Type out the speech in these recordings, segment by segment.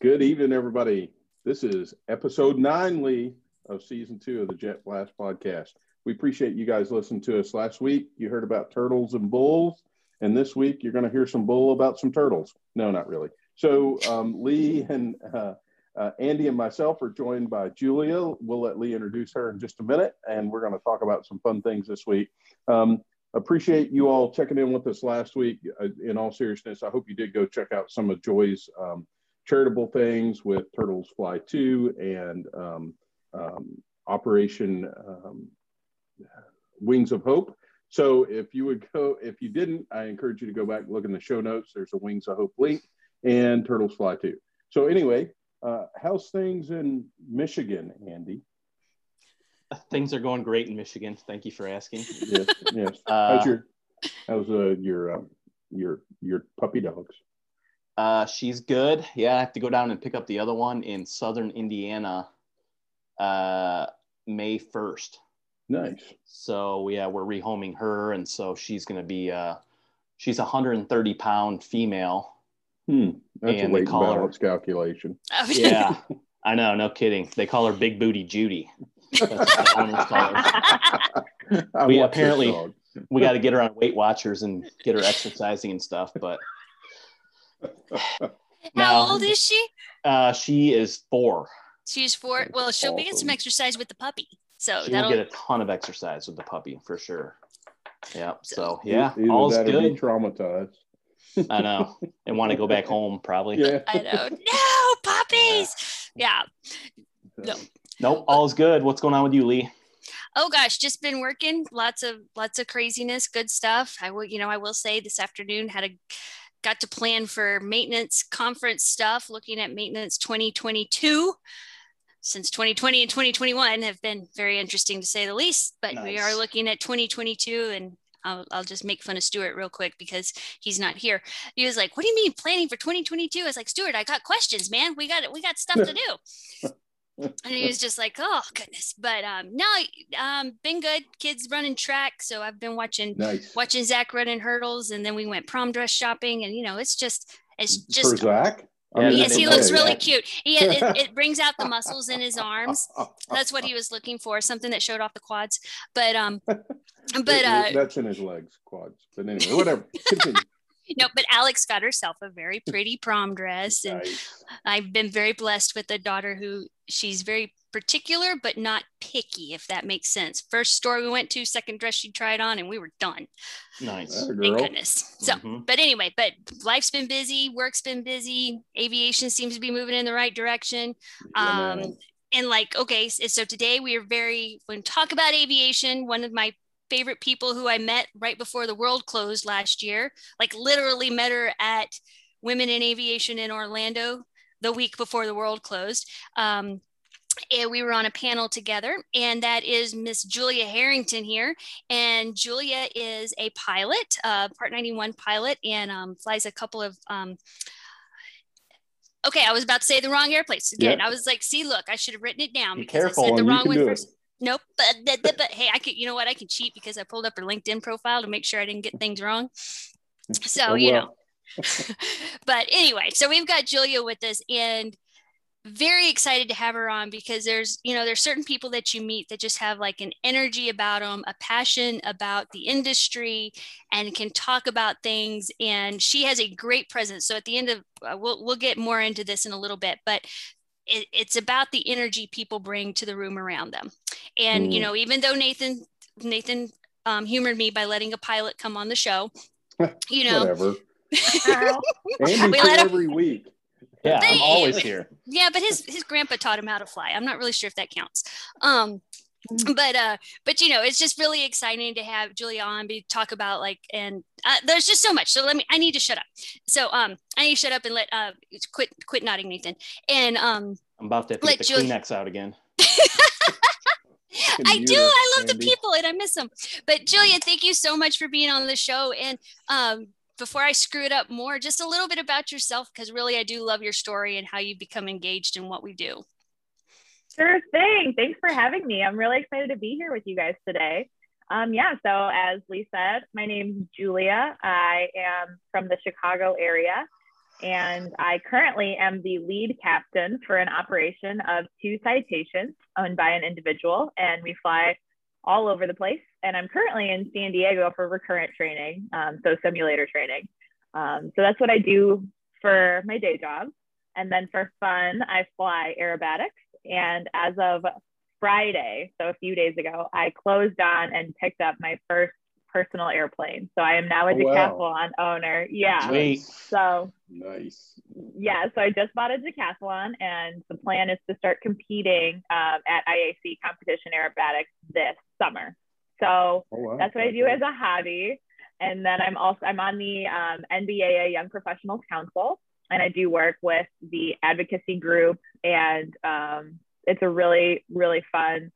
Good evening, everybody. This is episode 9, Lee, of season 2 of the Jet Blast podcast. We appreciate you guys listening to us. Last week, you heard about turtles and bulls, and this week, you're going to hear some bull about some turtles. No, not really. So Lee and Andy and myself are joined by Julia. We'll let Lee introduce her in just a minute, and we're going to talk about some fun things this week. Appreciate you all checking in with us last week. In all seriousness, I hope you did go check out some of Joy's charitable things with Turtles Fly 2 and Operation Wings of Hope. So if you would go, if you didn't, I encourage you to go back and look in the show notes. There's a Wings of Hope link and Turtles Fly 2. So anyway, how's things in Michigan, Andy? Things are going great in Michigan. Thank you for asking. Yes, yes. How's your puppy dogs? She's good. Yeah, I have to go down and pick up the other one in Southern Indiana, May 1st. Nice. So yeah, we're rehoming her, and so she's going to be she's a 130-pound female. That's a weight balance calculation. Yeah, I know. No kidding. They call her Big Booty Judy. That's what the owners call her. We apparently we got to get her on Weight Watchers and get her exercising and stuff. But how old is she? She is 4. She's 4. Well, she'll be getting some exercise with the puppy. So she'll get a ton of exercise with the puppy for sure. Yeah. So yeah, all's good. Traumatized. I know, and want to go back home probably. Yeah. I know. No puppies. Yeah. No. Nope. All's good. What's going on with you, Lee? Oh gosh, just been working. Lots of craziness. Good stuff. I will say this afternoon got to plan for maintenance conference stuff. Looking at maintenance 2022. Since 2020 and 2021 have been very interesting to say the least, but we are looking at 2022, and I'll just make fun of Stuart real quick because he's not here. He was like, "What do you mean planning for 2022?" I was like, "Stuart, I got questions, man. We got stuff to do." And he was just like, "Oh goodness!" But been good. Kids running track, so I've been watching Zach running hurdles, and then we went prom dress shopping, and it's just for Zach. Yes, he looks really cute. It brings out the muscles in his arms. That's what he was looking for, something that showed off the quads. But that's in his legs, quads. But anyway, whatever. No, but Alex got herself a very pretty prom dress, and nice. I've been very blessed with a daughter who she's very particular but not picky, if that makes sense. First store we went to, second dress she tried on, and we were done. Nice. Thank goodness. So, but anyway, but life's been busy, work's been busy, aviation seems to be moving in the right direction. Yeah, and so today we are when we talk about aviation, one of my favorite people who I met right before the world closed last year, literally met her at Women in Aviation in Orlando the week before the world closed. And we were on a panel together, and that is Miss Julia Harrington here. And Julia is a pilot, Part 91 pilot, and flies a couple of I was about to say the wrong airplanes again. Yeah. I was like, see, look, I should have written it down because I said the wrong one first. Nope, but hey, I could. You know what? I can cheat because I pulled up her LinkedIn profile to make sure I didn't get things wrong. So but anyway, so we've got Julia with us, and very excited to have her on because there's certain people that you meet that just have an energy about them, a passion about the industry, and can talk about things. And she has a great presence. So at the end of we'll get more into this in a little bit, but it's about the energy people bring to the room around them. And, even though Nathan humored me by letting a pilot come on the show, whatever. We let him every week. Yeah, I'm always here. Yeah, but his grandpa taught him how to fly. I'm not really sure if that counts. But it's just really exciting to have Julia on to talk about there's just so much. So I need to shut up. So I need to shut up and let quit nodding, Nathan. And I'm about to have to get the Kleenex out again. I do. I love the people and I miss them. But Julia, thank you so much for being on the show. And before I screw it up more, just a little bit about yourself, because really I do love your story and how you become engaged in what we do. Sure thing. Thanks for having me. I'm really excited to be here with you guys today. So as Lee said, my name's Julia. I am from the Chicago area. And I currently am the lead captain for an operation of 2 citations owned by an individual, and we fly all over the place. And I'm currently in San Diego for recurrent training, so simulator training. So that's what I do for my day job. And then for fun, I fly aerobatics. And as of Friday, so a few days ago, I closed on and picked up my first personal airplane. So I am now a Decathlon owner. Yeah. Sweet. So nice. Yeah. So I just bought a Decathlon, and the plan is to start competing at IAC competition aerobatics this summer. So that's what I do as a hobby. And then I'm on the NBAA Young Professionals Council, and I do work with the advocacy group, and it's a really, really fun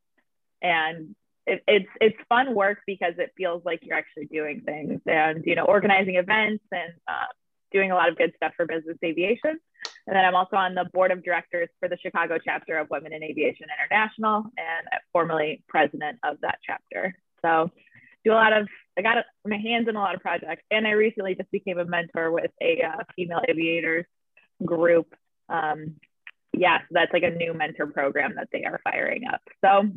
and it's fun work because it feels like you're actually doing things and, you know, organizing events and doing a lot of good stuff for business aviation. And then I'm also on the board of directors for the Chicago chapter of Women in Aviation International, and I'm formerly president of that chapter. So I got my hands in a lot of projects, and I recently just became a mentor with a female aviators group. So that's like a new mentor program that they are firing up. So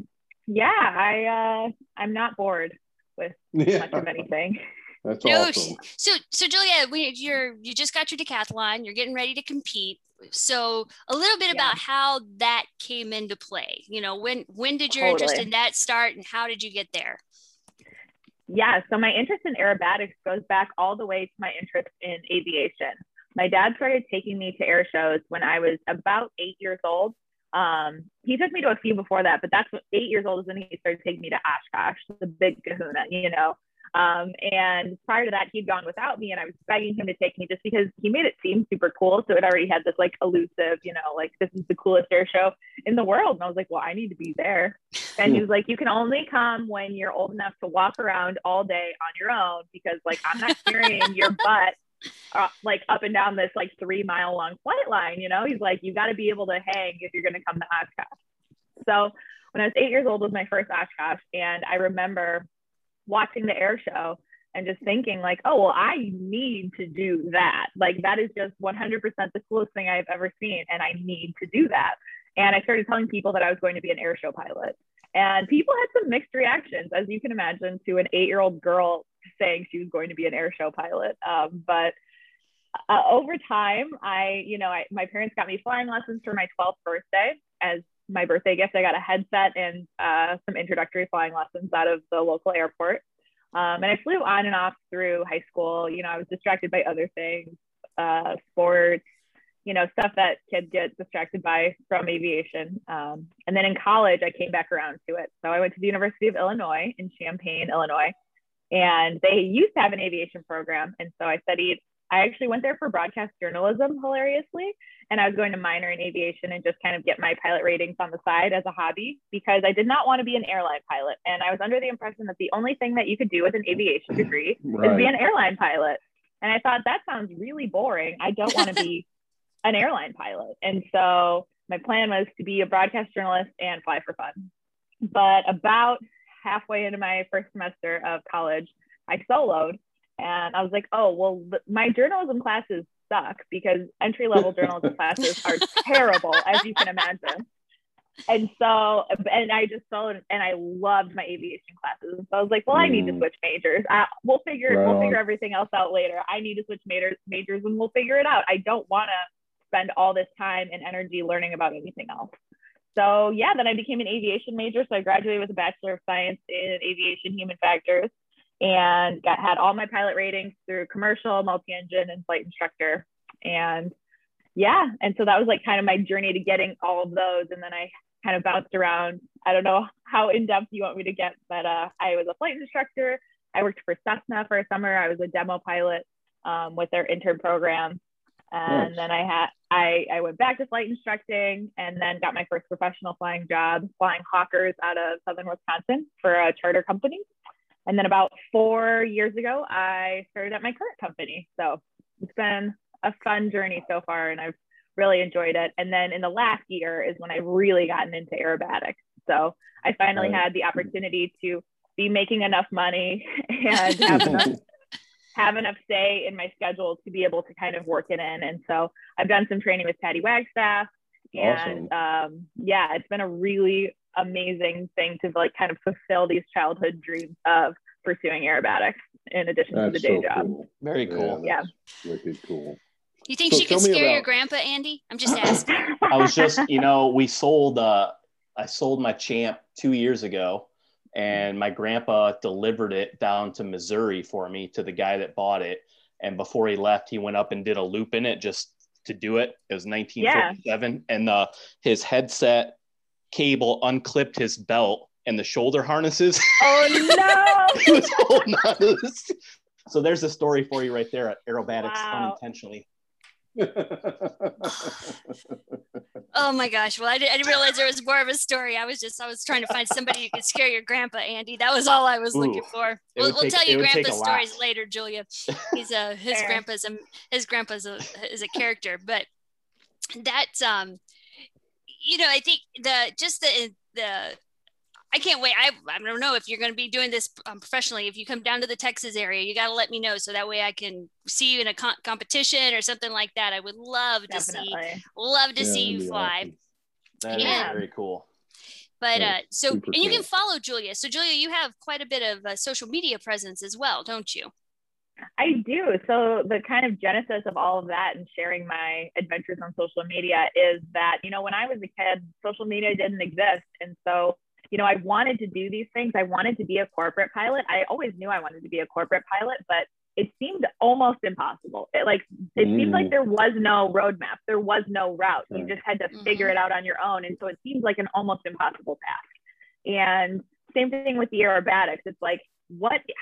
yeah, I'm not bored with much of anything. That's awesome. So Julia, you just got your Decathlon. You're getting ready to compete. So a little bit about how that came into play. You know, when did your interest in that start, and how did you get there? Yeah, so my interest in aerobatics goes back all the way to my interest in aviation. My dad started taking me to air shows when I was about 8 years old. He took me to a few before that, but that's what 8 years old is when he started taking me to Oshkosh, the big kahuna, you know. And prior to that, he'd gone without me, and I was begging him to take me just because he made it seem super cool. So it already had this like elusive, you know, like this is the coolest air show in the world. And I was like, well, I need to be there. And he was like, you can only come when you're old enough to walk around all day on your own, because like, I'm not carrying your butt like up and down this like 3-mile long flight line. You know, he's like, you got to be able to hang if you're going to come to Oshkosh. So when I was 8 years old was my first Oshkosh. And I remember watching the air show and just thinking like, oh, well, I need to do that. Like, that is just 100% the coolest thing I've ever seen. And I need to do that. And I started telling people that I was going to be an air show pilot. And people had some mixed reactions, as you can imagine, to an 8-year-old girl saying she was going to be an air show pilot. But over time, my parents got me flying lessons for my 12th birthday. As my birthday gift, I got a headset and some introductory flying lessons out of the local airport. And I flew on and off through high school. You know, I was distracted by other things, sports, you know, stuff that kids get distracted by from aviation. And then in college, I came back around to it. So I went to the University of Illinois in Champaign, Illinois, and they used to have an aviation program. And so I actually went there for broadcast journalism, hilariously, and I was going to minor in aviation and just kind of get my pilot ratings on the side as a hobby, because I did not want to be an airline pilot. And I was under the impression that the only thing that you could do with an aviation degree is be an airline pilot. And I thought, that sounds really boring. I don't want to be an airline pilot. And so my plan was to be a broadcast journalist and fly for fun. But about halfway into my first semester of college, I soloed. And I was like, oh, well, my journalism classes suck, because entry-level journalism classes are terrible, as you can imagine. And so, and I just soloed, and I loved my aviation classes. So I was like, well, I need to switch majors. We'll figure everything else out later. I need to switch majors and we'll figure it out. I don't want to spend all this time and energy learning about anything else. So yeah, then I became an aviation major. So I graduated with a Bachelor of Science in Aviation Human Factors, and had all my pilot ratings through commercial, multi-engine, and flight instructor. And yeah, and so that was like kind of my journey to getting all of those. And then I kind of bounced around. I don't know how in-depth you want me to get, but I was a flight instructor. I worked for Cessna for a summer. I was a demo pilot with their intern program. And then I went back to flight instructing, and then got my first professional flying job, flying Hawkers out of Southern Wisconsin for a charter company. And then about 4 years ago, I started at my current company. So it's been a fun journey so far, and I've really enjoyed it. And then in the last year is when I've really gotten into aerobatics. So I finally had the opportunity to be making enough money and have enough have enough say in my schedule to be able to kind of work it in. And so I've done some training with Patty Wagstaff, and awesome. Yeah, it's been a really amazing thing to like kind of fulfill these childhood dreams of pursuing aerobatics in addition to the day job. Cool. Very cool. Yeah. Wicked cool. You think she could scare your grandpa, Andy? I'm just asking. I was just, you know, we sold, I sold my Champ 2 years ago, and my grandpa delivered it down to Missouri for me to the guy that bought it. And before he left, he went up and did a loop in it just to do it. It was 1957. Yeah. And his headset cable unclipped his belt and the shoulder harnesses. Oh, no. He was holding on to this. So there's a story for you right there at aerobatics unintentionally. Oh my gosh. Well, I didn't realize there was more of a story. I was trying to find somebody who could scare your grandpa, Andy. That was all I was looking for. We'll tell you grandpa's stories later, Julia. He's his grandpa's a character. But that's you know, I think I can't wait. I don't know if you're going to be doing this professionally. If you come down to the Texas area, you got to let me know so that way I can see you in a competition or something like that. I would love to see you fly. Awesome. That is very cool. But and you can follow Julia. So Julia, you have quite a bit of social media presence as well, don't you? I do. So the kind of genesis of all of that and sharing my adventures on social media is that, you know, when I was a kid, social media didn't exist, and so, you know, I wanted to do these things. I wanted to be a corporate pilot. I always knew I wanted to be a corporate pilot, but it seemed almost impossible. It seemed like there was no roadmap. There was no route. You just had to figure it out on your own. And so it seemed like an almost impossible task. And same thing with the aerobatics. It's like,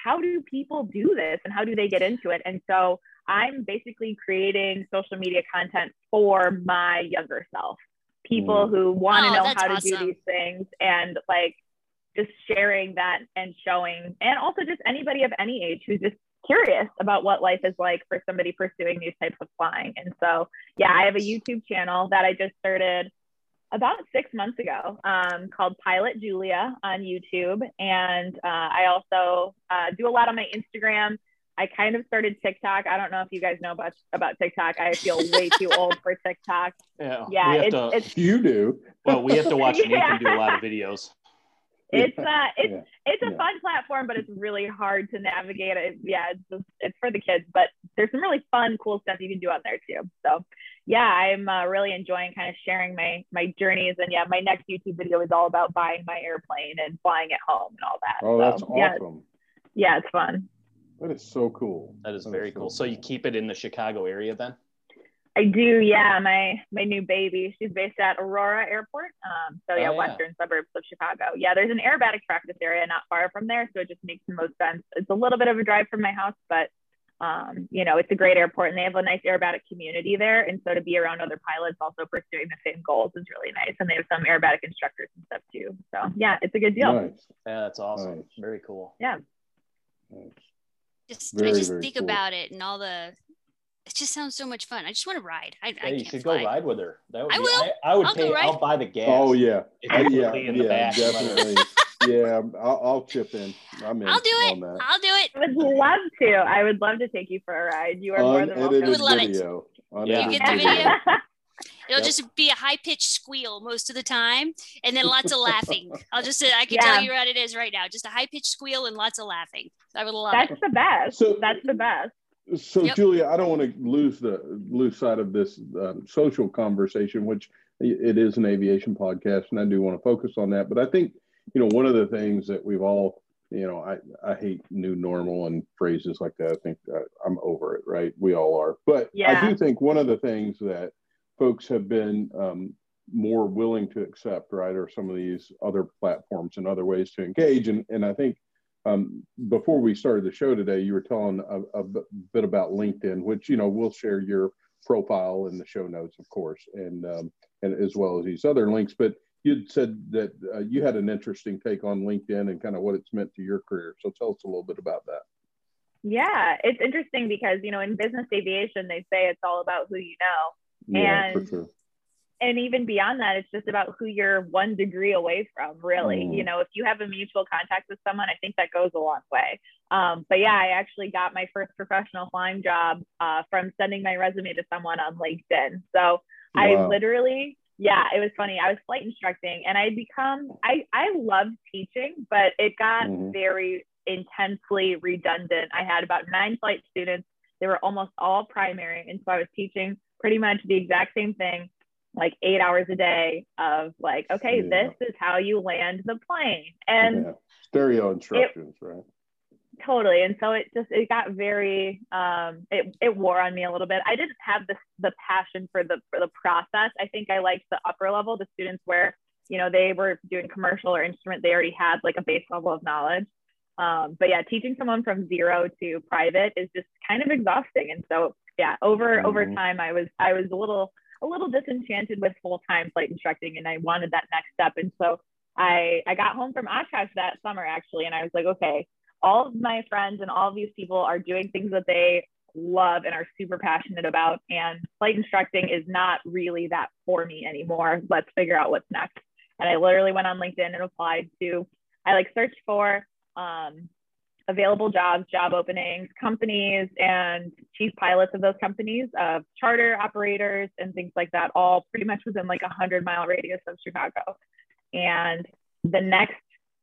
how do people do this and how do they get into it? And so I'm basically creating social media content for my younger self. People who want to know how to do these things, and like just sharing that and showing, and also just anybody of any age who's just curious about what life is like for somebody pursuing these types of flying. And so, yeah, I have a YouTube channel that I just started about 6 months ago called Pilot Julia on YouTube. And I also do a lot on my Instagram. I kind of started TikTok. I don't know if you guys know much about TikTok. I feel way too old for TikTok. Yeah, it's you do. Well, we have to watch Nathan do a lot of videos. It's a fun platform, but it's really hard to navigate. It's for the kids, but there's some really fun, cool stuff you can do on there too. So yeah, I'm really enjoying kind of sharing my journeys, and yeah, my next YouTube video is all about buying my airplane and flying it home and all that. Oh, that's awesome. Yeah, it's fun. That is so cool. That is very cool. So you keep it in the Chicago area then? I do, yeah. My new baby, she's based at Aurora Airport. Western suburbs of Chicago. Yeah, there's an aerobatics practice area not far from there, so it just makes the most sense. It's a little bit of a drive from my house, but you know, it's a great airport, and they have a nice aerobatic community there. And so to be around other pilots also pursuing the same goals is really nice. And they have some aerobatic instructors and stuff too. So yeah, it's a good deal. Nice. Yeah, that's awesome. Nice. Very cool. Yeah. Nice. I just think about it, and all the, it just sounds so much fun. I just want to ride. You should go ride with her. I'll buy the gas. Oh yeah. Definitely. Yeah. I'll chip in. I'll do it. I would love to take you for a ride. You are more than welcome. I would love video. It. Yeah. You get the video. It'll just be a high-pitched squeal most of the time, and then lots of laughing. I can tell you what it is right now. Just a high-pitched squeal and lots of laughing. I would love it. That's the best. That's the best. So, yep. Julia, I don't want to lose sight of this social conversation, which it is an aviation podcast, and I do want to focus on that. But I think, you know, one of the things that we've all, you know, I hate new normal and phrases like that. I think I'm over it, right? We all are. But I do think one of the things that folks have been more willing to accept, right, are some of these other platforms and other ways to engage. And I think before we started the show today, you were telling a bit about LinkedIn, which, you know, we'll share your profile in the show notes, of course, and as well as these other links. But you'd said that you had an interesting take on LinkedIn and kind of what it's meant to your career. So tell us a little bit about that. Yeah, it's interesting because, you know, in business aviation, they say it's all about who you know. Yeah, and, for sure. and even beyond that, it's just about who you're 1 degree away from, really. You know, if you have a mutual contact with someone, I think that goes a long way. But yeah, I actually got my first professional flying job from sending my resume to someone on LinkedIn. So wow. I literally, yeah, it was funny. I was flight instructing and I loved teaching, but it got very intensely redundant. I had about 9 flight students. They were almost all primary. And so I was teaching pretty much the exact same thing, like 8 hours a day of like, okay, this is how you land the plane. And stereo instructions, right? Totally. And so it just, it got very, it wore on me a little bit. I didn't have the passion for the process. I think I liked the upper level, the students where, you know, they were doing commercial or instrument, they already had like a base level of knowledge. But yeah, teaching someone from zero to private is just kind of exhausting. And so, yeah, over time, I was a little disenchanted with full-time flight instructing, and I wanted that next step. And so I got home from Oshkosh that summer actually. And I was like, okay, all of my friends and all of these people are doing things that they love and are super passionate about. And flight instructing is not really that for me anymore. Let's figure out what's next. And I literally went on LinkedIn and applied to, I like searched for available jobs, job openings, companies, and chief pilots of those companies, charter operators and things like that, all pretty much within like 100-mile radius of Chicago. And the next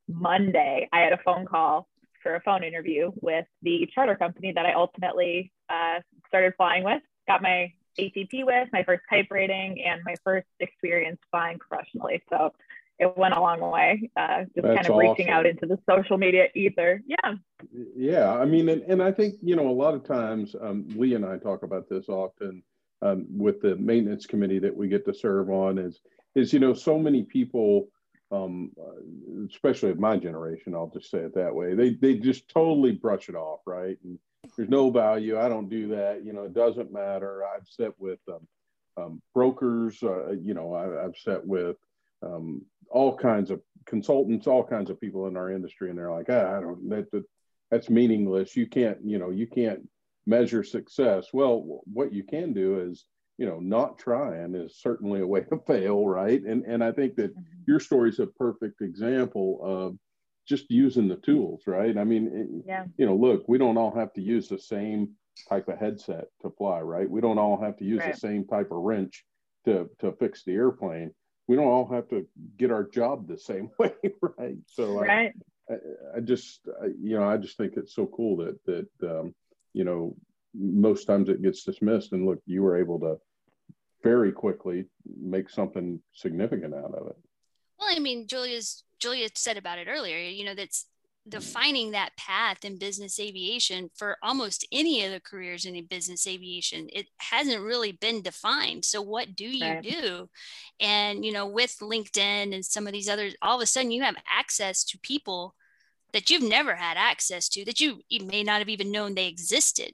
Monday, I had a phone call for a phone interview with the charter company that I ultimately started flying with, got my ATP with, my first type rating, and my first experience flying professionally. So it went a long way, just that's kind of reaching awesome. Out into the social media ether. Yeah. Yeah. I mean, and I think, you know, a lot of times, Lee and I talk about this often with the maintenance committee that we get to serve on is, you know, so many people, especially of my generation, I'll just say it that way, they just totally brush it off, right? And there's no value. I don't do that. You know, it doesn't matter. I've sat with brokers, you know, I've sat with all kinds of consultants, all kinds of people in our industry, and they're like, I don't, that's meaningless. You can't, you know, you can't measure success. Well, what you can do is, you know, not trying is certainly a way to fail, right? And I think that your story is a perfect example of just using the tools, right? I mean, you know, look, we don't all have to use the same type of headset to fly, right? We don't all have to use the same type of wrench to fix the airplane. We don't all have to get our job the same way, right? So I just you know, I just think it's so cool that you know, most times it gets dismissed, and look, you were able to very quickly make something significant out of it. Well, I mean, Julia said about it earlier, you know, that's defining that path in business aviation for almost any of the careers in business aviation. It hasn't really been defined. So what do you do? And, you know, with LinkedIn and some of these others, all of a sudden you have access to people that you've never had access to, that you may not have even known they existed.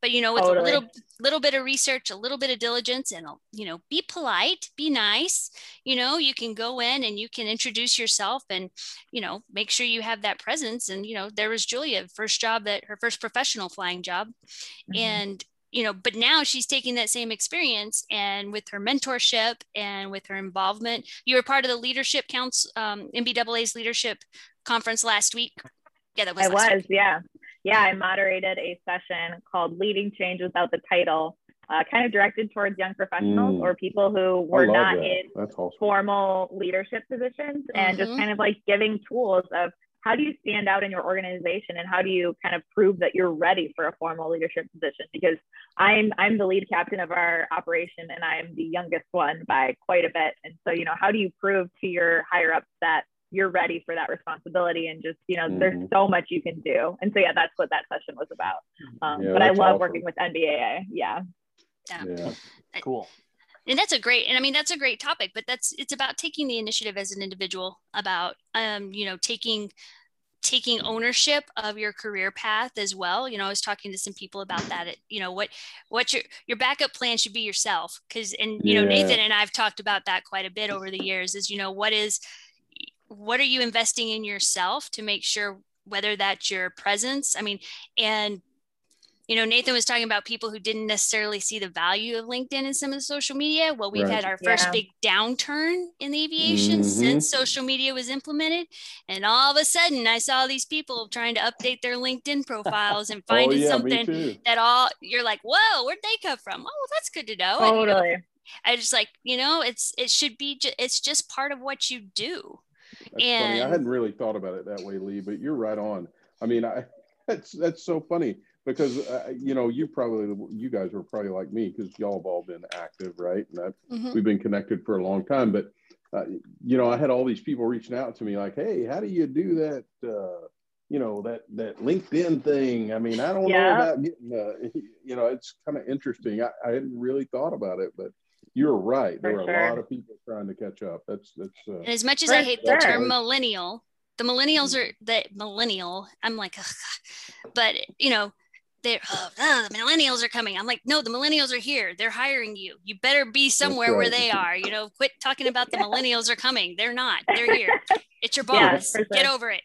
But, you know, with a little bit of research, a little bit of diligence, and, you know, be polite, be nice, you know, you can go in and you can introduce yourself and, you know, make sure you have that presence. And, you know, there was Julia, her first professional flying job. And, you know, but now she's taking that same experience, and with her mentorship and with her involvement, you were part of the leadership council, NBAA's leadership conference last week. Yeah, that was I was. Yeah. Yeah. I moderated a session called Leading Change Without the Title, kind of directed towards young professionals or people who were not in formal leadership positions, and just kind of like giving tools of how do you stand out in your organization, and how do you kind of prove that you're ready for a formal leadership position? Because I'm the lead captain of our operation, and I'm the youngest one by quite a bit. And so, you know, how do you prove to your higher ups that you're ready for that responsibility? And just, you know, there's so much you can do. And so, yeah, that's what that session was about. But I love working with NBAA. Yeah. Cool. And that's a great topic, but it's about taking the initiative as an individual, about, you know, taking ownership of your career path as well. You know, I was talking to some people about that, you know, what your backup plan should be yourself. Cause, and, you know, Nathan and I've talked about that quite a bit over the years is, you know, what are you investing in yourself to make sure, whether that's your presence, I mean, and you know, Nathan was talking about people who didn't necessarily see the value of LinkedIn and some of the social media. Well, we've had our first big downturn in the aviation since social media was implemented. And all of a sudden I saw these people trying to update their LinkedIn profiles and finding something that all you're like, whoa, where'd they come from? Oh, well, that's good to know. Totally. And, I just like, you know, it's just part of what you do. That's funny. I hadn't really thought about it that way, Lee, but you're right on. I mean, that's so funny because, you know, you guys were probably like me because y'all have all been active, right? And we've been connected for a long time, but you know, I had all these people reaching out to me like, hey, how do you do that? You know, that LinkedIn thing. I mean, I don't know about getting, you know, it's kind of interesting. I hadn't really thought about it, but you're right. There are a lot of people trying to catch up. And as much as I hate the term millennial, the millennials are that millennial. I'm like, ugh. But you know, the millennials are coming. I'm like, no, the millennials are here. They're hiring you. You better be somewhere where they are. You know, quit talking about the millennials are coming. They're not. They're here. It's your boss. Yeah, get over it.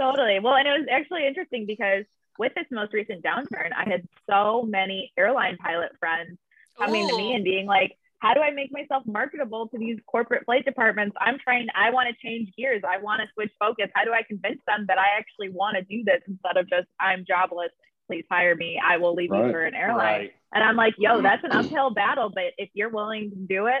Totally. Well, and it was actually interesting because with this most recent downturn, I had so many airline pilot friends coming to me and being like, how do I make myself marketable to these corporate flight departments? I want to change gears. I want to switch focus. How do I convince them that I actually want to do this instead of just, I'm jobless, please hire me. I will leave you for an airline. Right. And I'm like, yo, that's an uphill battle, but if you're willing to do it,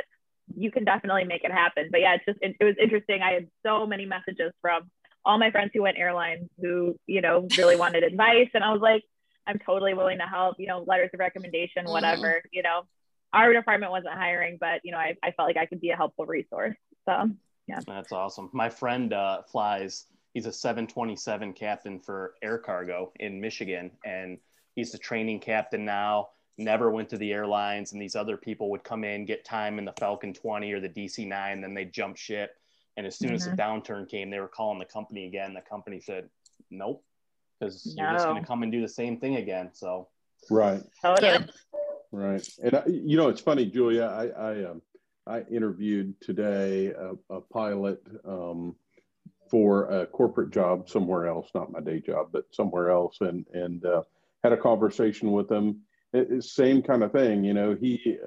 you can definitely make it happen. But yeah, it was interesting. I had so many messages from all my friends who went airlines who, you know, really wanted advice. And I was like, I'm totally willing to help, you know, letters of recommendation, whatever, you know, our department wasn't hiring, but you know, I felt like I could be a helpful resource. So yeah. That's awesome. My friend flies, he's a 727 captain for air cargo in Michigan. And he's the training captain now, never went to the airlines. And these other people would come in, get time in the Falcon 20 or the DC9, then they jump ship. And as soon as the downturn came, they were calling the company again. The company said, nope. Because you're just going to come and do the same thing again. So, right. And you know, it's funny, Julia. I interviewed today a pilot for a corporate job somewhere else, not my day job, but somewhere else, and had a conversation with him. Same kind of thing, you know. He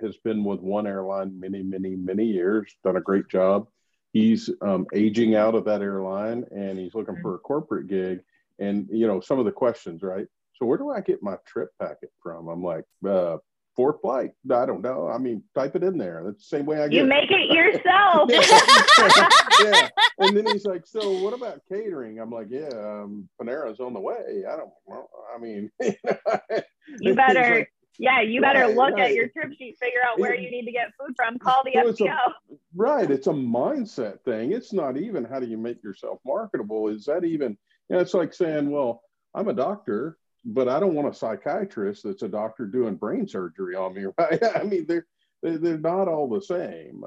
has been with one airline many years, done a great job. He's aging out of that airline, and he's looking for a corporate gig. And, you know, some of the questions, right? So where do I get my trip packet from? I'm like, for flight? I don't know. I mean, type it in there. That's the same way I get it. You make it yourself. Yeah. And then he's like, so what about catering? I'm like, yeah, Panera's on the way. You better. Like, yeah, you better look at your trip sheet, figure out where you need to get food from, call the FBO. Right. It's a mindset thing. It's not even how do you make yourself marketable? Is that even, you know, it's like saying, well, I'm a doctor, but I don't want a psychiatrist that's a doctor doing brain surgery on me. Right? I mean, they're not all the same.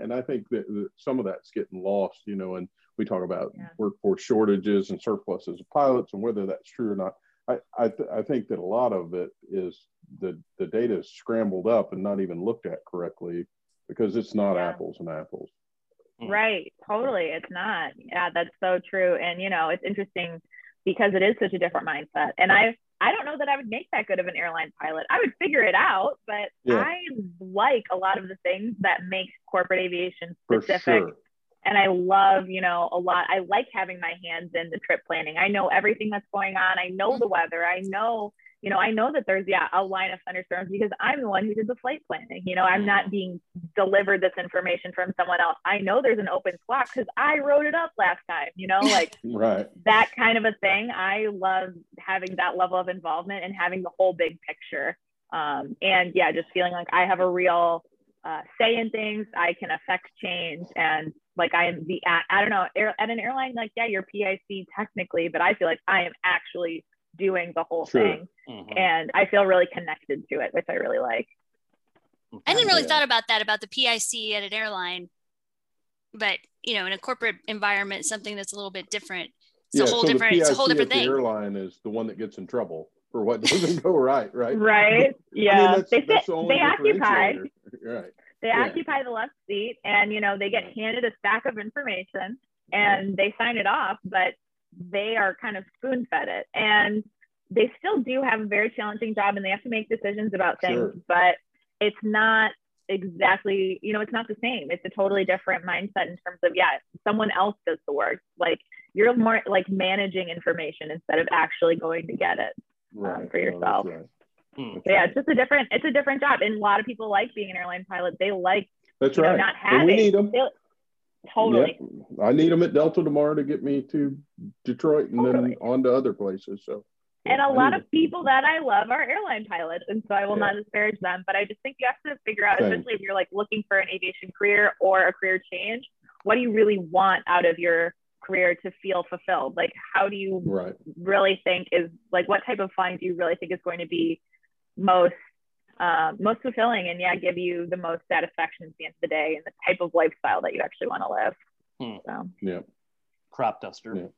And I think that some of that's getting lost, you know, and we talk about workforce shortages and surpluses of pilots and whether that's true or not. I think that a lot of it is the data is scrambled up and not even looked at correctly because it's not apples and apples. Right. Totally. It's not. Yeah, that's so true. And, you know, it's interesting because it is such a different mindset. And I don't know that I would make that good of an airline pilot. I would figure it out, but I like a lot of the things that make corporate aviation specific. For sure. And I love, you know, a lot. I like having my hands in the trip planning. I know everything that's going on. I know the weather. I know, you know, that there's, a line of thunderstorms because I'm the one who did the flight planning. You know, I'm not being delivered this information from someone else. I know there's an open slot because I wrote it up last time, you know, like that kind of a thing. I love having that level of involvement and having the whole big picture. And yeah, just feeling like I have a real say in things. I can affect change. And like I am the, I don't know, at an airline, like, yeah, you're PIC technically, but I feel like I am actually doing the whole thing. And I feel really connected to it, which I really like. I didn't really thought about that, about the PIC at an airline, but you know, in a corporate environment, something that's a little bit different. It's it's a whole different thing. The airline is the one that gets in trouble for what doesn't go right, right? Right. Yeah. I mean, that's the only differentiator. Right. They occupy the left seat and, you know, they get handed a stack of information and they sign it off, but they are kind of spoon fed it. And they still do have a very challenging job and they have to make decisions about things, sure. But it's not exactly, you know, it's not the same. It's a totally different mindset in terms of, yeah, someone else does the work. Like you're more like managing information instead of actually going to get it for yourself. Right. So yeah, it's just a different, it's a different job. And a lot of people like being an airline pilot. They like know, not having. And we need them. Totally. Yeah. I need them at Delta tomorrow to get me to Detroit and then on to other places. So. And a lot of people that I love are airline pilots, and so I will not disparage them, but I just think you have to figure out, especially if you're like looking for an aviation career or a career change, what do you really want out of your career to feel fulfilled? Like, how do you really think is, like, what type of flying do you really think is going to be most most fulfilling and give you the most satisfaction at the end of the day, and the type of lifestyle that you actually want to live. So. Crop duster.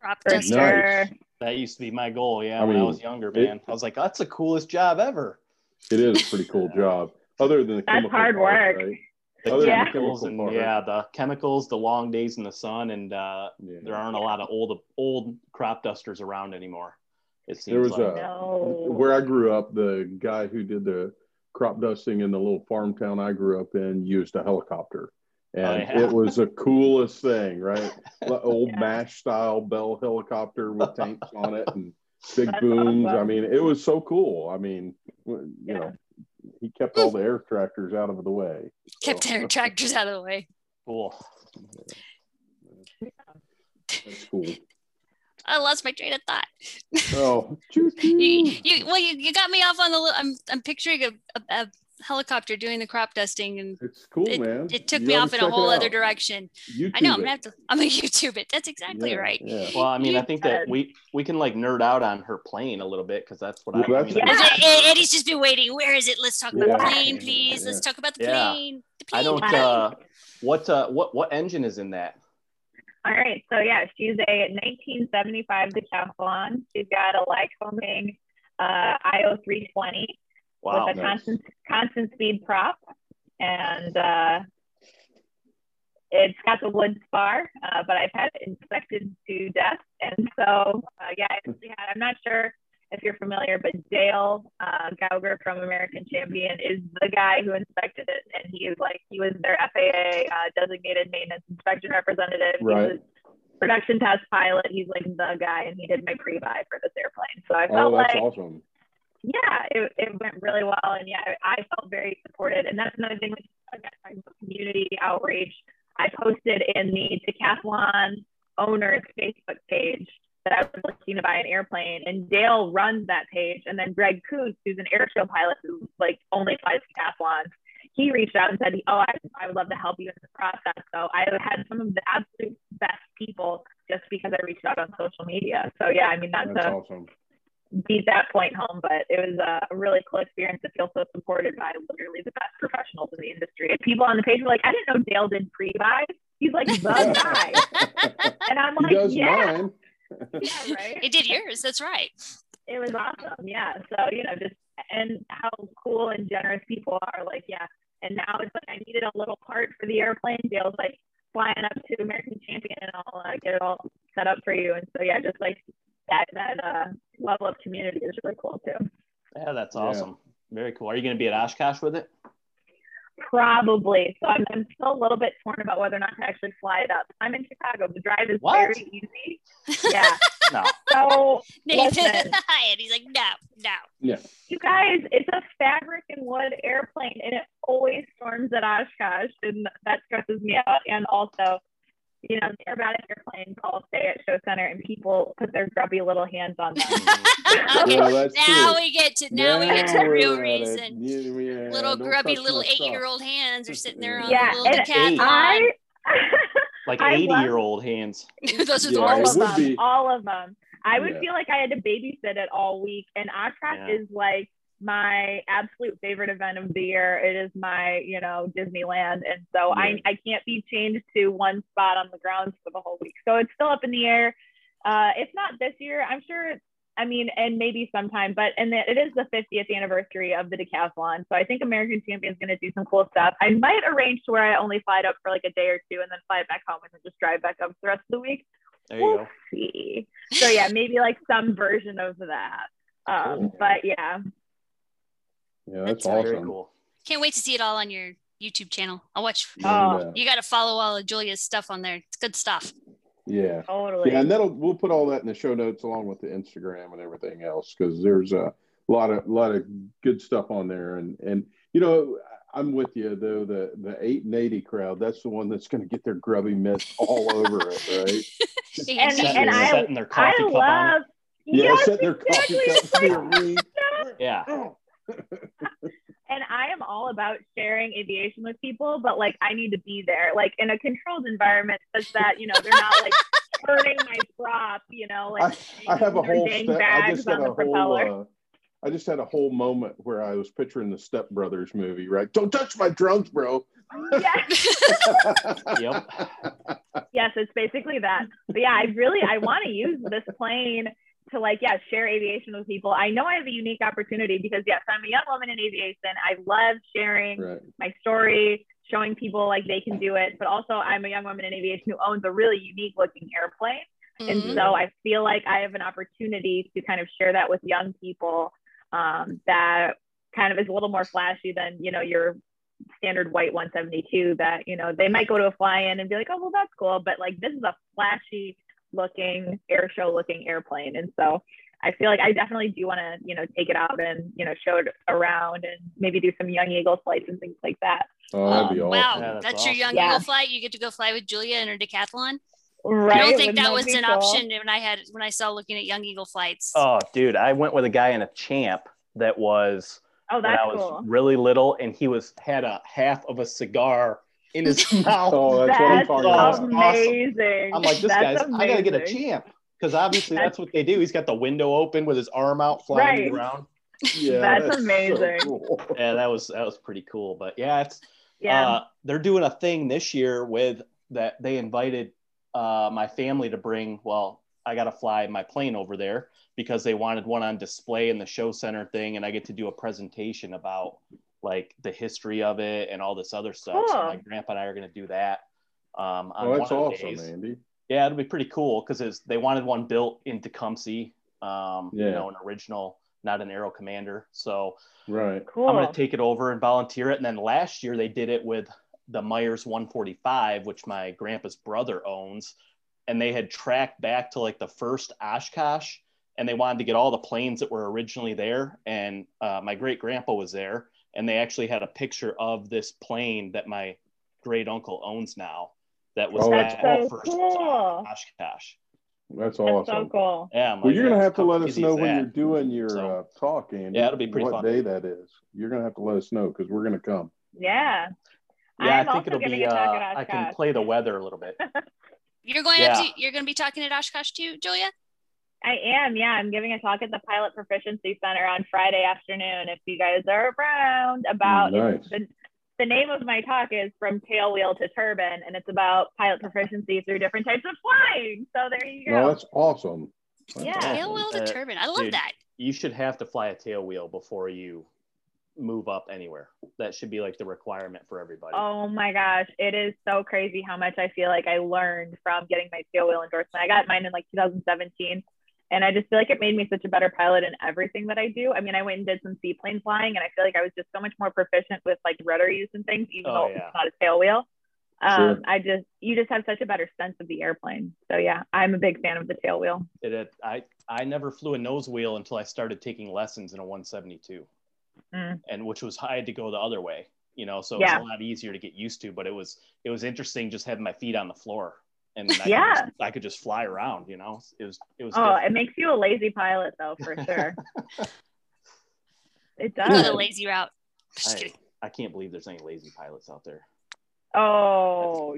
Crop duster. Nice. That used to be my goal, when I was younger, man. I was like, that's the coolest job ever. It is a pretty cool job. Other than the chemicals. That's hard work. Right? The chemicals and, the chemicals, the long days in the sun, and there aren't a lot of old crop dusters around anymore. It seems there was like. Where I grew up, the guy who did the crop dusting in the little farm town I grew up in used a helicopter. And it was the coolest thing, right? Old MASH style Bell helicopter with tanks on it and big booms. Awesome. I mean, it was so cool. I mean, you know, he kept all the air tractors out of the way. Kept air tractors out of the way. Cool. That's cool. I lost my train of thought. Oh, you got me off on the. I'm picturing a helicopter doing the crop dusting, and it's cool, man. It took me off in a whole other direction. YouTube I know. I'm gonna have to. I'm gonna YouTube it. That's exactly right. Yeah. Well, I mean, I think that we can like nerd out on her plane a little bit because that's what Eddie's just been waiting. Where is it? Let's talk about the plane, please. Yeah. Let's talk about the plane. The plane. I don't. What engine is in that? All right. So yeah, she's a 1975 Decathlon. She's got a Lycoming IO 320. Wow, with a constant speed prop, and it's got the wood spar, but I've had it inspected to death, and so I'm not sure if you're familiar, but Dale Gauger from American Champion is the guy who inspected it, and he was their FAA designated maintenance inspection representative. Right. He was production test pilot. He's like the guy, and he did my pre-buy for this airplane. So I felt like awesome. Yeah, it went really well, and I felt very supported, and that's another thing with community outreach. I posted in the Decathlon owner's Facebook page that I was looking to buy an airplane, and Dale runs that page, and then Greg Coons, who's an airshow pilot who like only flies Decathlon, he reached out and said, I would love to help you in this process. So I had some of the absolute best people just because I reached out on social media. So yeah, I mean, that's awesome. Beat that point home, but it was a really cool experience to feel so supported by literally the best professionals in the industry. And people on the page were like, I didn't know Dale did pre-buy. He's like the guy. And I'm like, He did yours. That's right. It was awesome. Yeah. So, you know, just, and how cool and generous people are, like, And now it's like, I needed a little part for the airplane. Dale's like, flying up to American Champion and I'll get it all set up for you. And so, just like, that level of community is really cool too. Yeah, that's awesome. Yeah. Very cool. Are you going to be at Oshkosh with it? Probably. So I'm still a little bit torn about whether or not to actually fly it up. I'm in Chicago. The drive is very easy. Yeah. So listen, and he's like, no. Yeah. You guys, it's a fabric and wood airplane, and it always storms at Oshkosh, and that stresses me out. And also, you know, they're about airplanes all stay at Show Center, and people put their grubby little hands on them. Okay, now we get to the real reason. Little grubby little 8-year-old hands are sitting there on the little cat. Like 80-year-old hands. Those are all of them. I would feel like I had to babysit it all week, and Oshkosh is like my absolute favorite event of the year. It is my, Disneyland. And so I can't be changed to one spot on the grounds for the whole week. So it's still up in the air. If not this year, I'm sure, I mean, and maybe sometime, but, and it is the 50th anniversary of the Decathlon. So I think American Champion is going to do some cool stuff. I might arrange to where I only fly it up for like a day or two and then fly it back home and then just drive back up the rest of the week. There you go. See. So yeah, maybe like some version of that. Cool. But yeah. Yeah, that's awesome. Very cool. Can't wait to see it all on your YouTube channel. I'll watch. Oh. You got to follow all of Julia's stuff on there. It's good stuff. Yeah, totally. Yeah, and we'll put all that in the show notes along with the Instagram and everything else, because there's a lot of good stuff on there. And you know, I'm with you though, the 8 and 80 crowd, that's the one that's going to get their grubby mitts all over it, right? and setting their coffee cup on it. Yeah, set their coffee cup to your ring. Yeah. And I am all about sharing aviation with people, but like I need to be there, like in a controlled environment, such that, you know, they're not like turning my prop, you know, like I have a whole I just had a whole moment where I was picturing the Step Brothers movie, right? Don't touch my drums, bro. Yes. Yep. Yes, it's basically that. But yeah, I want to use this plane to like, yeah, share aviation with people. I know I have a unique opportunity because yes, I'm a young woman in aviation. I love sharing my story, showing people like they can do it, but also I'm a young woman in aviation who owns a really unique looking airplane. Mm-hmm. And so I feel like I have an opportunity to kind of share that with young people that kind of is a little more flashy than, you know, your standard white 172 that, you know, they might go to a fly-in and be like, oh, well, that's cool. But like, this is a flashy looking air show looking airplane, and so I feel like I definitely do want to, you know, take it out and, you know, show it around and maybe do some Young Eagle flights and things like that. Oh, that'd be awesome. Wow, yeah, that's awesome. Your Young Eagle flight. You get to go fly with Julia in her Decathlon. Right. I don't think that was an option when I saw looking at Young Eagle flights. Oh, dude, I went with a guy in a Champ that was was really little, and he had a half of a cigar in his mouth. Oh, that's amazing. Awesome. I'm like, I gotta get a Champ, because obviously that's what they do. He's got the window open with his arm out, flying around. Yeah, that's amazing. So cool. Yeah, that was pretty cool. But yeah, they're doing a thing this year with that. They invited my family to bring. Well, I gotta fly my plane over there because they wanted one on display in the show center thing, and I get to do a presentation about like the history of it and all this other stuff. Cool. So my grandpa and I are going to do that. That's awesome, Andy. Yeah, it'll be pretty cool because they wanted one built in Tecumseh, you know, an original, not an Aero Commander. So cool. I'm going to take it over and volunteer it. And then last year they did it with the Myers 145, which my grandpa's brother owns. And they had tracked back to like the first Oshkosh, and they wanted to get all the planes that were originally there. And my great grandpa was there. And they actually had a picture of this plane that my great uncle owns now. That was first Oshkosh. That's awesome. So cool. Yeah. Well, you're gonna have to let us know when you're doing your talk, Andy. Yeah, it'll be pretty fun. What day that is? You're gonna have to let us know because we're gonna come. Yeah. Yeah, I think it'll be. I can play the weather a little bit. You're gonna be talking at Oshkosh too, Julia? I am, yeah. I'm giving a talk at the Pilot Proficiency Center on Friday afternoon if you guys are around about the name of my talk is From Tail Wheel to Turbine, and it's about pilot proficiency through different types of flying. So there you go. No, that's awesome. Tail wheel to turbine. I love that. You should have to fly a tail wheel before you move up anywhere. That should be like the requirement for everybody. Oh my gosh, it is so crazy how much I feel like I learned from getting my tail wheel endorsement. I got mine in like 2017. And I just feel like it made me such a better pilot in everything that I do. I mean, I went and did some seaplane flying, and I feel like I was just so much more proficient with like rudder use and things, even though it's not a tail wheel. Sure. You just have such a better sense of the airplane. So yeah, I'm a big fan of the tail wheel. I never flew a nose wheel until I started taking lessons in a 172, and which was I had to go the other way, you know. So it was a lot easier to get used to, but it was interesting just having my feet on the floor. And I could just fly around, you know. It was different. It makes you a lazy pilot though, for sure. It does. On a lazy route. Just kidding. I can't believe there's any lazy pilots out there. Oh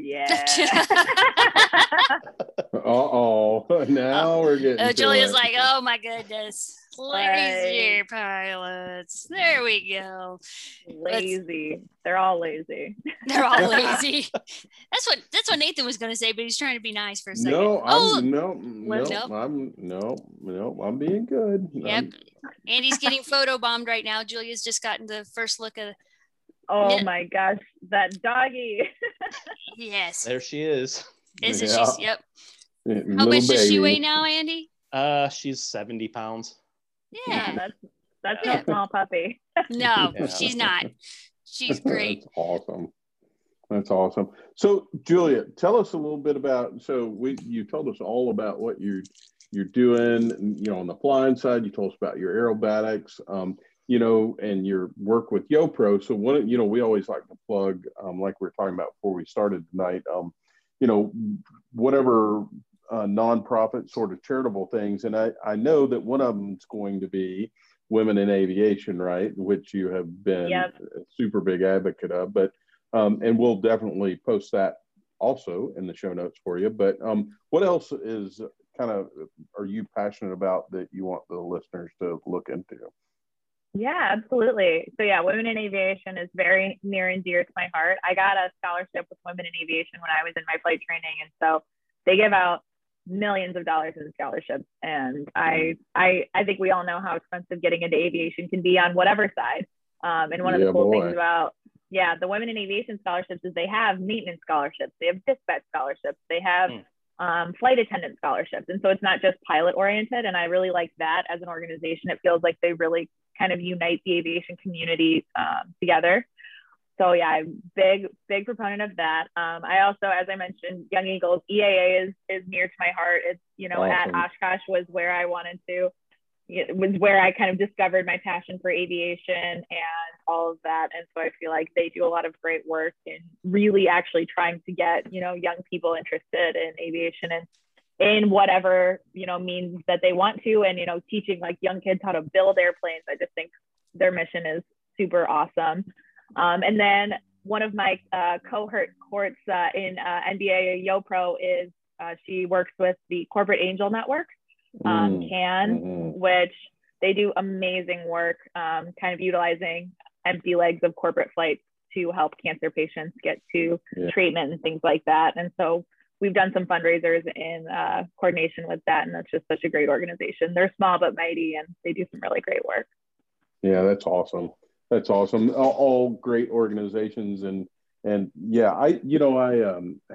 now we're getting Julia's like, oh my goodness. Lazy pilots. There we go. Lazy. They're all lazy. They're all lazy. That's what Nathan was gonna say, but he's trying to be nice for a second. I'm being good. Yep. Andy's getting photobombed right now. Julia's just gotten the first look of my gosh, that doggy. Yes. There she is. Isn't she? Yep. How much does she weigh now, Andy? She's 70 pounds. Yeah, that's a small puppy. No, yeah. She's not. She's great. That's awesome. That's awesome. So, Julia, tell us a little bit about. So, you told us all about what you're doing. You know, on the flying side, you told us about your aerobatics. You know, and your work with YoPro. So, what we always like to plug, like we were talking about before we started tonight. You know, whatever nonprofit sort of charitable things, and I know that one of them is going to be Women in Aviation, right? Which you have been a super big advocate of, but. And we'll definitely post that also in the show notes for you. But what else are you passionate about that you want the listeners to look into? Yeah, absolutely. So yeah, Women in Aviation is very near and dear to my heart. I got a scholarship with Women in Aviation when I was in my flight training. And so they give out millions of dollars in scholarships. And I think we all know how expensive getting into aviation can be on whatever side. And one of the cool things about the Women in Aviation scholarships is they have maintenance scholarships, they have dispatch scholarships, they have flight attendant scholarships. And so it's not just pilot oriented. And I really like that as an organization. It feels like they really kind of unite the aviation community together. So yeah, I'm big proponent of that. I also, as I mentioned, Young Eagles, EAA is near to my heart. It's, awesome. At Oshkosh was where I wanted to. It was where I kind of discovered my passion for aviation and all of that. And so I feel like they do a lot of great work in really actually trying to get, young people interested in aviation and in whatever, means that they want to. And, teaching like young kids how to build airplanes. I just think their mission is super awesome. And then one of my cohorts in NBAA YoPro is she works with the Corporate Angel Network. Which they do amazing work, kind of utilizing empty legs of corporate flights to help cancer patients get to treatment and things like that. And so we've done some fundraisers in coordination with that, and that's just such a great organization. They're small but mighty, and they do some really great work. Yeah, that's awesome. That's awesome. All great organizations, and yeah, I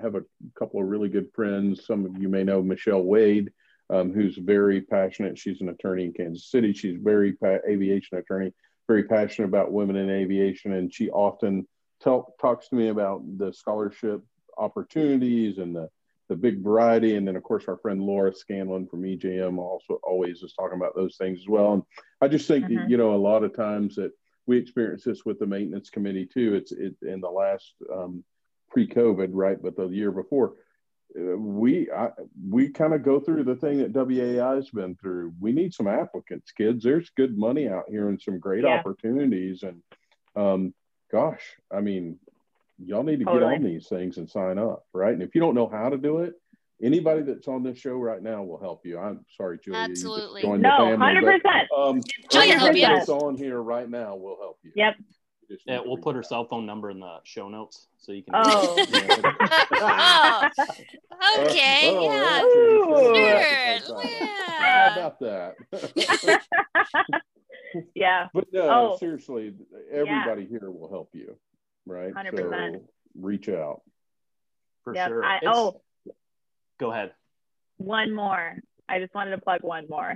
have a couple of really good friends. Some of you may know Michelle Wade. Who's very passionate. She's an attorney in Kansas City. She's very aviation attorney, very passionate about women in aviation. And she often talks to me about the scholarship opportunities and the big variety. And then of course, our friend Laura Scanlon from EJM also always is talking about those things as well. And I just think, that, a lot of times that we experience this with the maintenance committee too. It's in the last pre-COVID, right? But the year before, we kind of go through the thing that WAI has been through. We need some applicants, kids. There's good money out here and some great opportunities. And y'all need to get on these things and sign up, right? And if you don't know how to do it, anybody that's on this show right now will help you. I'm sorry, Julia. Absolutely. No, 100%. Anybody that's on here right now will help you. Yep. Yeah, we'll put her cell phone number in the show notes so you can. Okay. Yeah. Sure. How about that? Yeah. But no, seriously, everybody here will help you, right? 100%. So reach out. For sure. Go ahead. One more. I just wanted to plug one more.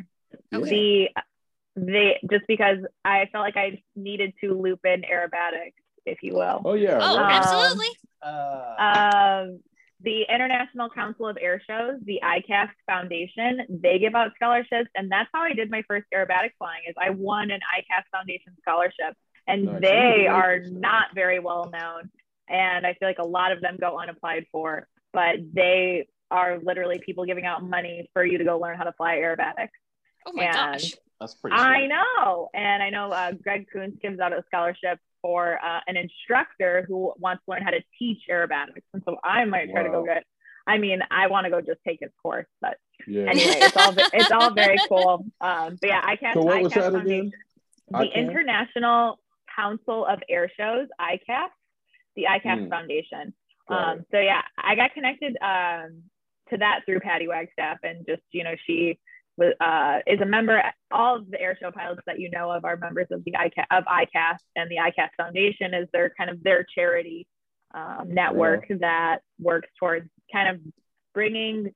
Okay. They just because I felt like I needed to loop in aerobatics, if you will. Oh yeah. Oh, absolutely. The International Council of Air Shows, the ICAST Foundation, they give out scholarships, and that's how I did my first aerobatic flying. Is I won an ICAST Foundation scholarship, and they are not very well known, and I feel like a lot of them go unapplied for, but they are literally people giving out money for you to go learn how to fly aerobatics. Oh my gosh. That's pretty smart. I know. And I know Greg Coons gives out a scholarship for an instructor who wants to learn how to teach aerobatics. And so I might try to go get, I want to go just take his course, but anyway, it's all very cool. But yeah, ICAST. So what was that again? The International Council of Air Shows, ICAST, the ICAST Foundation. So yeah, I got connected to that through Patty Wagstaff, and just, she is a member. All of the airshow pilots that you know of are members of the ICAST, and the ICAST Foundation is their charity network that works towards kind of bringing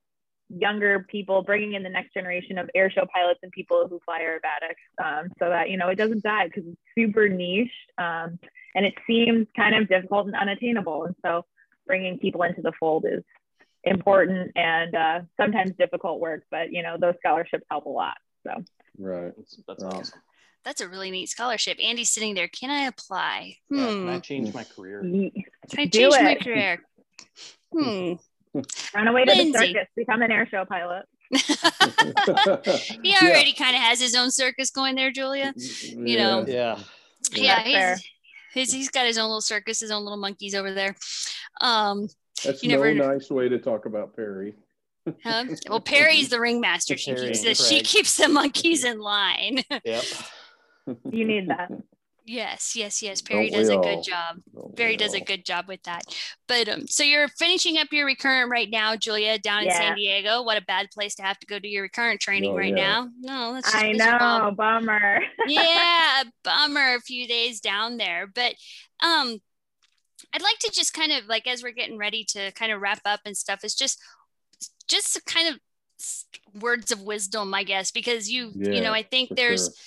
younger people, bringing in the next generation of airshow pilots and people who fly aerobatics, so that, you know, it doesn't die, because it's super niche, and it seems kind of difficult and unattainable. And so bringing people into the fold is important and sometimes difficult work, but, you know, those scholarships help a lot. So right, that's awesome. That's a really neat scholarship. Andy's sitting there. Can I apply? Can I change my career? Run away to the circus, become an airshow pilot. He already kind of has his own circus going there, Julia. You know. Yeah. He's got his own little circus, his own little monkeys over there. That's nice way to talk about Perry. Huh? Well, Perry's the ringmaster. She keeps the monkeys in line. Yep. You need that. Yes. Perry does a good job. Perry does a good job with that. But so you're finishing up your recurrent right now, Julia, down in San Diego. What a bad place to have to go do your recurrent training now. No, that's just miserable. Bummer. Yeah, bummer. A few days down there, but I'd like to just kind of, like, as we're getting ready to kind of wrap up and stuff, is just kind of words of wisdom, I guess, because you know, I think there's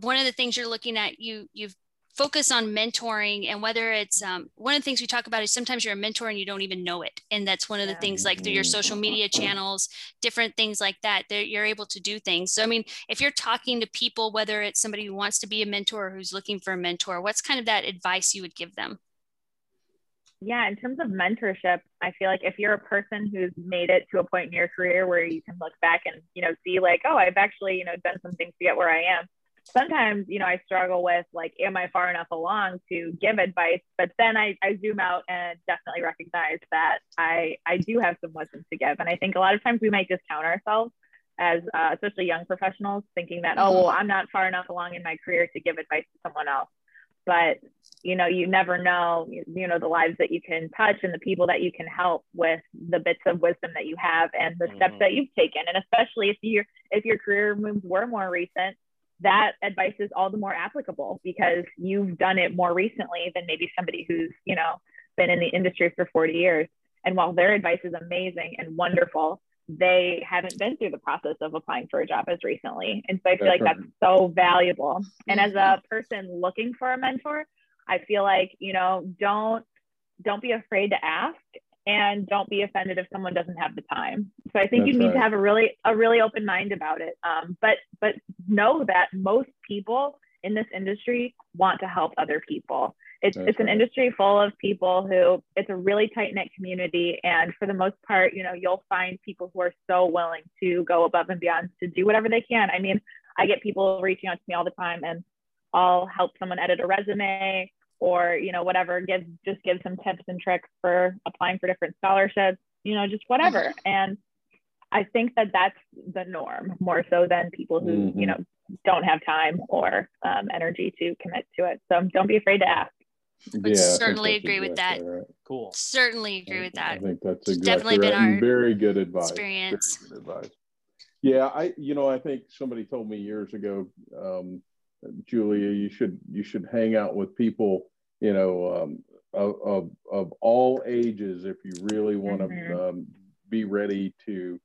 one of the things you're looking at. You've focus on mentoring, and whether it's one of the things we talk about is sometimes you're a mentor and you don't even know it, and that's one of the things, like through your social media channels, different things like that, that you're able to do things. So I mean, if you're talking to people, whether it's somebody who wants to be a mentor or who's looking for a mentor, what's kind of that advice you would give them? Yeah, in terms of mentorship, I feel like if you're a person who's made it to a point in your career where you can look back and, you know, see like, oh, I've actually, you know, done some things to get where I am. Sometimes, you know, I struggle with like, am I far enough along to give advice? But then I zoom out and definitely recognize that I do have some lessons to give. And I think a lot of times we might discount ourselves as especially young professionals, thinking that, oh, well, I'm not far enough along in my career to give advice to someone else. But, you know, you never know, you know, the lives that you can touch and the people that you can help with the bits of wisdom that you have and the steps that you've taken. And especially if your career moves were more recent, that advice is all the more applicable because you've done it more recently than maybe somebody who's, you know, been in the industry for 40 years. And while their advice is amazing and wonderful, they haven't been through the process of applying for a job as recently. And so I feel like that's so valuable. And as a person looking for a mentor, I feel like, you know, don't be afraid to ask, and don't be offended if someone doesn't have the time. So I think you need to have a really open mind about it. But know that most people in this industry want to help other people. It's an industry full of people who, it's a really tight-knit community. And for the most part, you know, you'll find people who are so willing to go above and beyond to do whatever they can. I mean, I get people reaching out to me all the time, and I'll help someone edit a resume or, you know, whatever, give some tips and tricks for applying for different scholarships, you know, just whatever. And I think that that's the norm, more so than people who, you know, don't have time or energy to commit to it. So don't be afraid to ask. Yeah, certainly agree with that. Right. Cool. Certainly agree with that. I think that's definitely been our very good advice. Yeah, I think somebody told me years ago, Julia, you should hang out with people, you know, of all ages if you really want to be ready to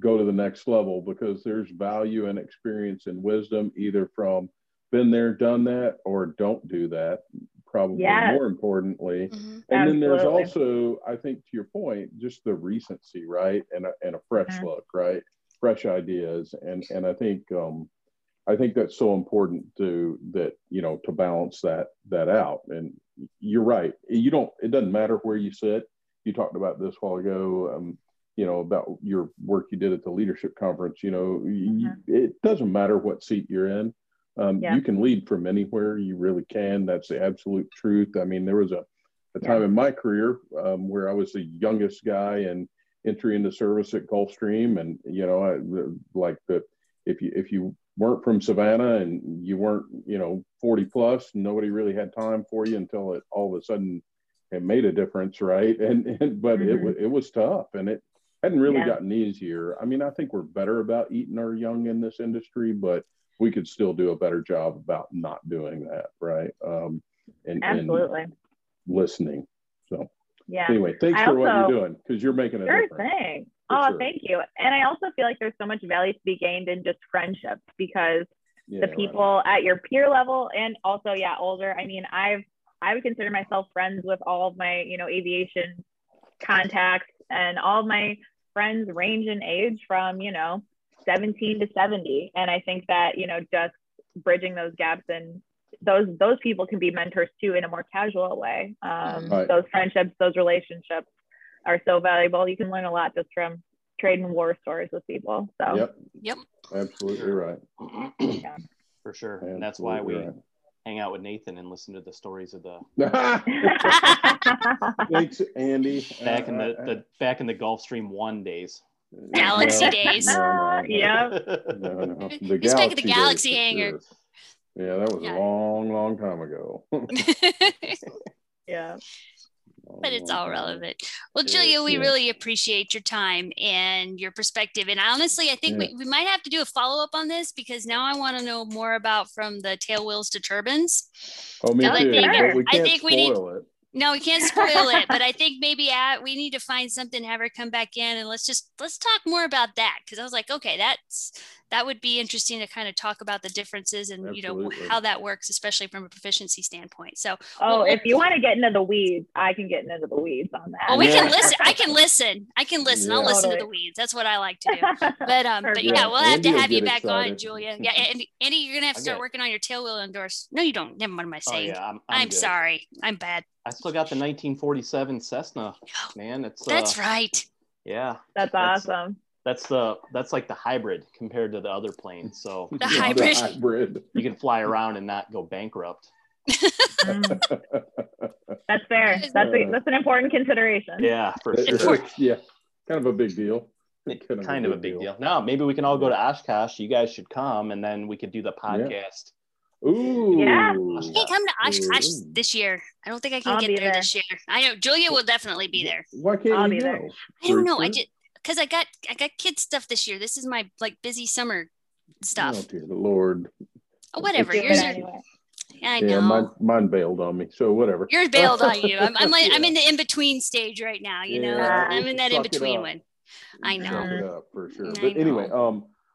go to the next level, because there's value and experience and wisdom, either from been there, done that, or don't do that, probably more importantly. And then there's also, I think to your point, just the recency, right? And a fresh look, right? Fresh ideas. And I think that's so important to balance that out. And you're right. It doesn't matter where you sit. You talked about this a while ago, you know, about your work you did at the leadership conference, you know, it doesn't matter what seat you're in. You can lead from anywhere. You really can. That's the absolute truth. I mean, there was a time in my career where I was the youngest guy and entry into service at Gulfstream. And, you know, if you weren't from Savannah and you weren't, you know, 40 plus, nobody really had time for you until it all of a sudden it made a difference. Right. But it was tough, and it hadn't really gotten easier. I mean, I think we're better about eating our young in this industry, but we could still do a better job about not doing that. Right. Absolutely. And listening. So anyway, thanks for what you're doing, because you're making a difference. Sure thing. Oh, sure. Thank you. And I also feel like there's so much value to be gained in just friendships, because the people at your peer level, and also, older. I mean, I would consider myself friends with all of my, aviation contacts, and all of my friends range in age from, 17 to 70. And I think that, just bridging those gaps, and those people can be mentors too, in a more casual way. Those friendships, those relationships are so valuable. You can learn a lot just from trading war stories with people. So yep, absolutely right. Yeah. For sure. Absolutely, and that's why we hang out with Nathan and listen to the stories of the thanks, Andy. Back in the back in the Gulfstream 1 days. Galaxy days. No. The He's back at the Galaxy hangar. Sure. Yeah, that was a long time ago. Yeah. But it's all relevant. Well, Julia, we really appreciate your time and your perspective. And honestly, I think we might have to do a follow-up on this, because now I want to know more about from the tail wheels to turbines. Oh, me too. No, we can't spoil it, but I think maybe we need to find something, have her come back in, and let's talk more about that. Cause I was like, okay, that would be interesting to kind of talk about the differences and, you know, how that works, especially from a proficiency standpoint. So, if you want to get into the weeds, I can get into the weeds on that. Oh, we can listen. I can listen. Yeah. I'll listen to the weeds. That's what I like to do. But, we'll have to have you back on, Julia. Yeah. And Andy, you're going to have to start working on your tail wheel endorse. No, you don't. Never mind what am I saying. I'm sorry. I'm bad. I still got the 1947 Cessna, man. That's right. Yeah. That's awesome. That's like the hybrid compared to the other plane. So the hybrid. You can fly around and not go bankrupt. That's fair. That's an important consideration. Yeah, for sure. Yeah, kind of a big deal. Kind of a big deal. No, maybe we can all go to Oshkosh. You guys should come, and then we could do the podcast. Yeah. Ooh. Yeah, I can't come to Oshkosh this year. I don't think I can get there this year. I know Julia will definitely be there. Why can't I'll be there? I don't know. I just because I got kids stuff this year. This is my busy summer stuff. Oh dear Lord. Oh, whatever. I know. Mine bailed on me. So whatever. Yours bailed on you. I'm in the in between stage right now. I'm in that in between one. I know. Suck it up for sure. But anyway,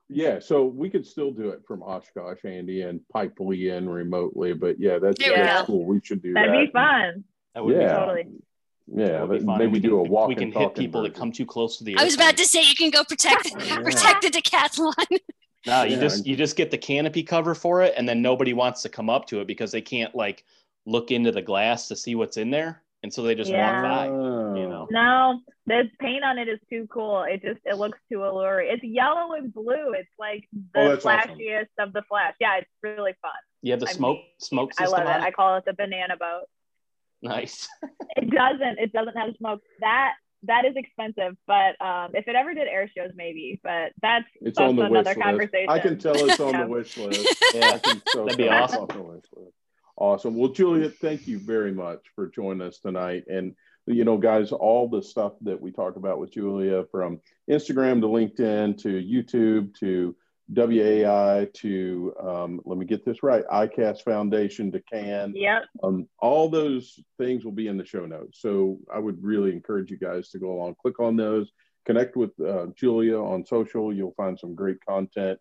yeah, so we could still do it from Oshkosh, Andy, and pipe Lee in remotely. But that's cool. We should do That'd be fun. That would be totally. Yeah, maybe do a walk. We can hit people that come too close to the. I was about to say you can go protect the Decathlon. No, you just get the canopy cover for it, and then nobody wants to come up to it because they can't look into the glass to see what's in there, and so they just walk by. No, the paint on it is too cool. It looks too alluring. It's yellow and blue. It's like the flashiest of the flash. Yeah, it's really fun. You have the smoke system. I love it. I call it the banana boat. Nice. It doesn't have smoke. That is expensive, but if it ever did air shows, maybe. But that's also another conversation. I can tell it's on the wish list. Yeah, that'd be awesome. Awesome. Well, Julia, thank you very much for joining us tonight. And guys, all the stuff that we talked about with Julia, from Instagram to LinkedIn to YouTube to WAI to, let me get this right, ICAST Foundation to CAN. Yep. All those things will be in the show notes. So I would really encourage you guys to go along, click on those, connect with Julia on social. You'll find some great content.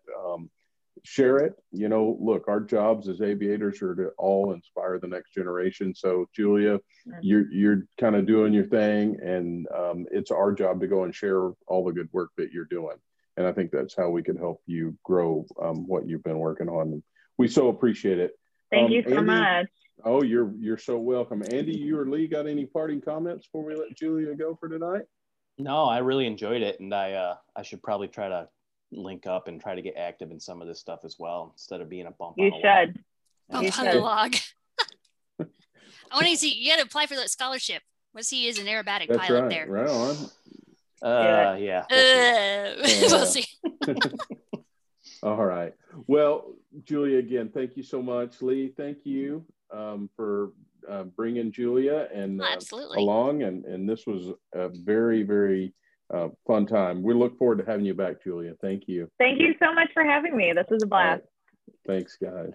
Share it. Look, our jobs as aviators are to all inspire the next generation. So Julia, you're kind of doing your thing, and it's our job to go and share all the good work that you're doing. And I think that's how we can help you grow what you've been working on. We so appreciate it. Thank you so much. Oh, you're so welcome. Andy, you or Lee got any parting comments before we let Julia go for tonight? No, I really enjoyed it, and I should probably try to link up and try to get active in some of this stuff as well, instead of being a bump on a log. I want to see, you got to apply for that scholarship once he is an aerobatic pilot. Right. There, right on. We'll see. All right, well, Julia, again, thank you so much. Lee, thank you for bringing Julia and along, and this was a very, very fun time. We look forward to having you back, Julia. Thank you so much for having me. This was a blast. Thanks, guys.